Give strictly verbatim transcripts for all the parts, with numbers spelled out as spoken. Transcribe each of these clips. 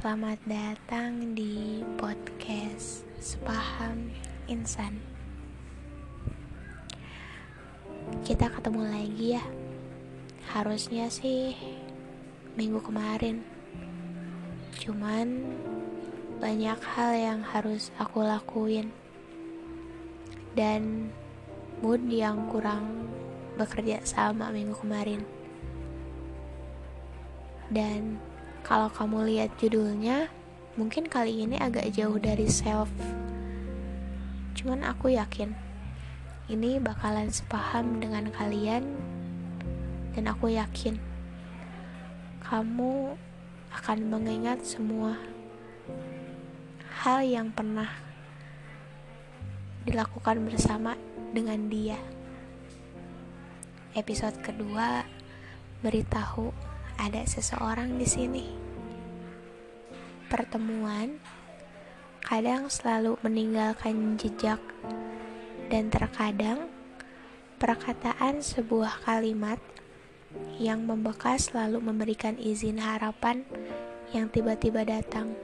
Selamat datang di podcast Sepaham Insan. Kita ketemu lagi ya. Harusnya sih minggu kemarin. Cuman banyak hal yang harus aku lakuin dan mood yang kurang bekerja sama minggu kemarin. Dan kalau kamu lihat judulnya, mungkin kali ini agak jauh dari self. Cuman aku yakin ini bakalan sepaham dengan kalian, dan aku yakin kamu akan mengingat semua hal yang pernah dilakukan bersama dengan dia. Episode kedua, beritahu ada seseorang di sini. Pertemuan kadang selalu meninggalkan jejak, dan terkadang perkataan sebuah kalimat yang membekas selalu memberikan izin harapan yang tiba-tiba datang.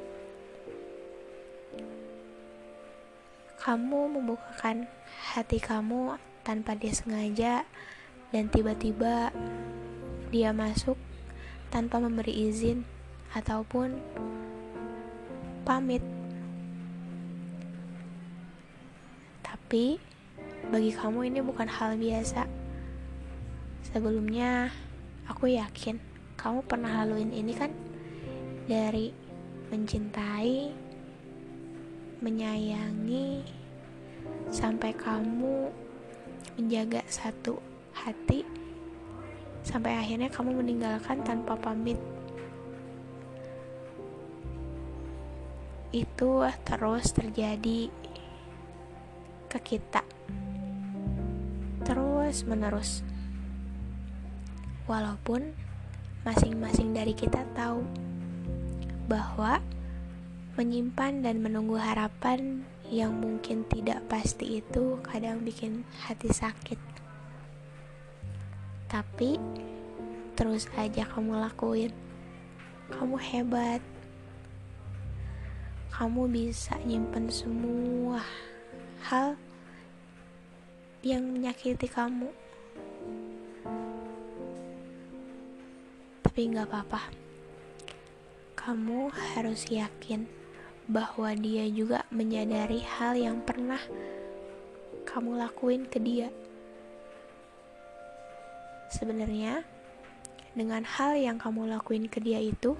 Kamu membukakan hati kamu tanpa disengaja, dan tiba-tiba dia masuk tanpa memberi izin ataupun pamit. Tapi bagi kamu ini bukan hal biasa. Sebelumnya aku yakin kamu pernah laluin ini kan, dari mencintai, menyayangi, sampai kamu menjaga satu hati, sampai akhirnya kamu meninggalkan tanpa pamit. Itu terus terjadi ke kita, terus menerus, walaupun masing-masing dari kita tahu bahwa menyimpan dan menunggu harapan yang mungkin tidak pasti itu kadang bikin hati sakit. Tapi terus aja kamu lakuin. Kamu hebat. Kamu bisa nyimpen semua hal yang menyakiti kamu. Tapi gak apa-apa. Kamu harus yakin bahwa dia juga menyadari hal yang pernah kamu lakuin ke dia. Sebenarnya dengan hal yang kamu lakuin ke dia itu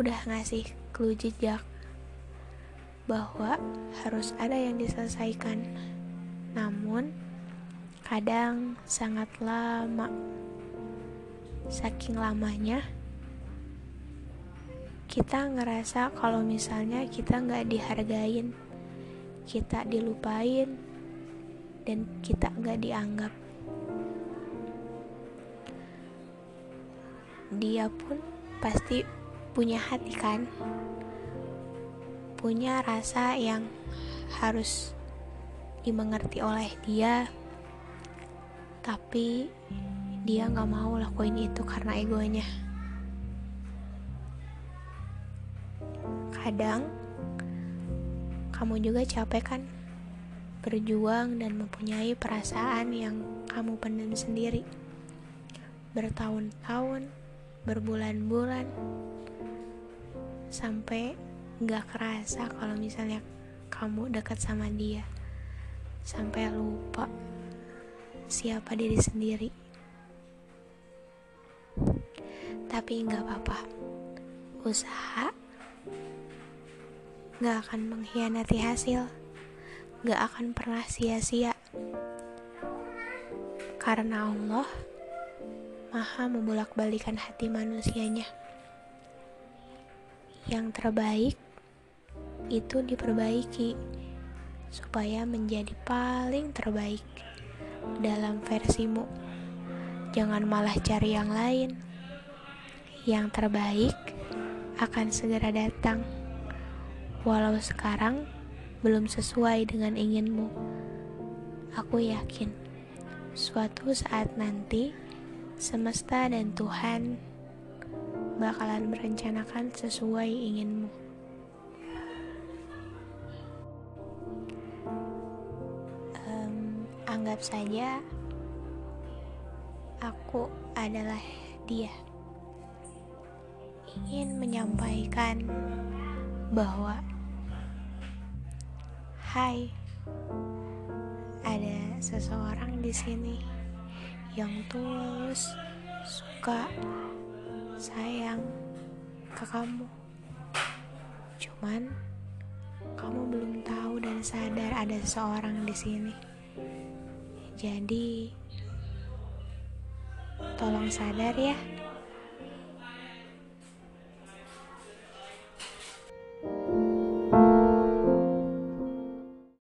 udah ngasih clue jejak bahwa harus ada yang diselesaikan. Namun kadang sangat lama. Saking lamanya kita ngerasa kalau misalnya kita gak dihargain, kita dilupain, dan kita gak dianggap. Dia pun pasti punya hati kan, punya rasa yang harus dimengerti oleh dia. Tapi dia gak mau lakuin itu karena egonya. Kadang kamu juga capek kan berjuang dan mempunyai perasaan yang kamu pendam sendiri bertahun-tahun, berbulan-bulan, sampai gak kerasa kalau misalnya kamu dekat sama dia, sampai lupa siapa diri sendiri. Tapi gak apa-apa, usaha gak akan mengkhianati hasil, gak akan pernah sia-sia, karena Allah Maha membolak-balikan hati manusianya. Yang terbaik itu diperbaiki supaya menjadi paling terbaik dalam versimu. Jangan malah cari yang lain. Yang terbaik akan segera datang, walau sekarang belum sesuai dengan inginmu. Aku yakin suatu saat nanti semesta dan Tuhan bakalan merencanakan sesuai inginmu. Um, anggap saja aku adalah dia. Ingin menyampaikan bahwa hai, ada seseorang di sini yang tulus suka sayang ke kamu, cuman kamu belum tahu dan sadar ada seseorang di sini. Jadi tolong sadar ya.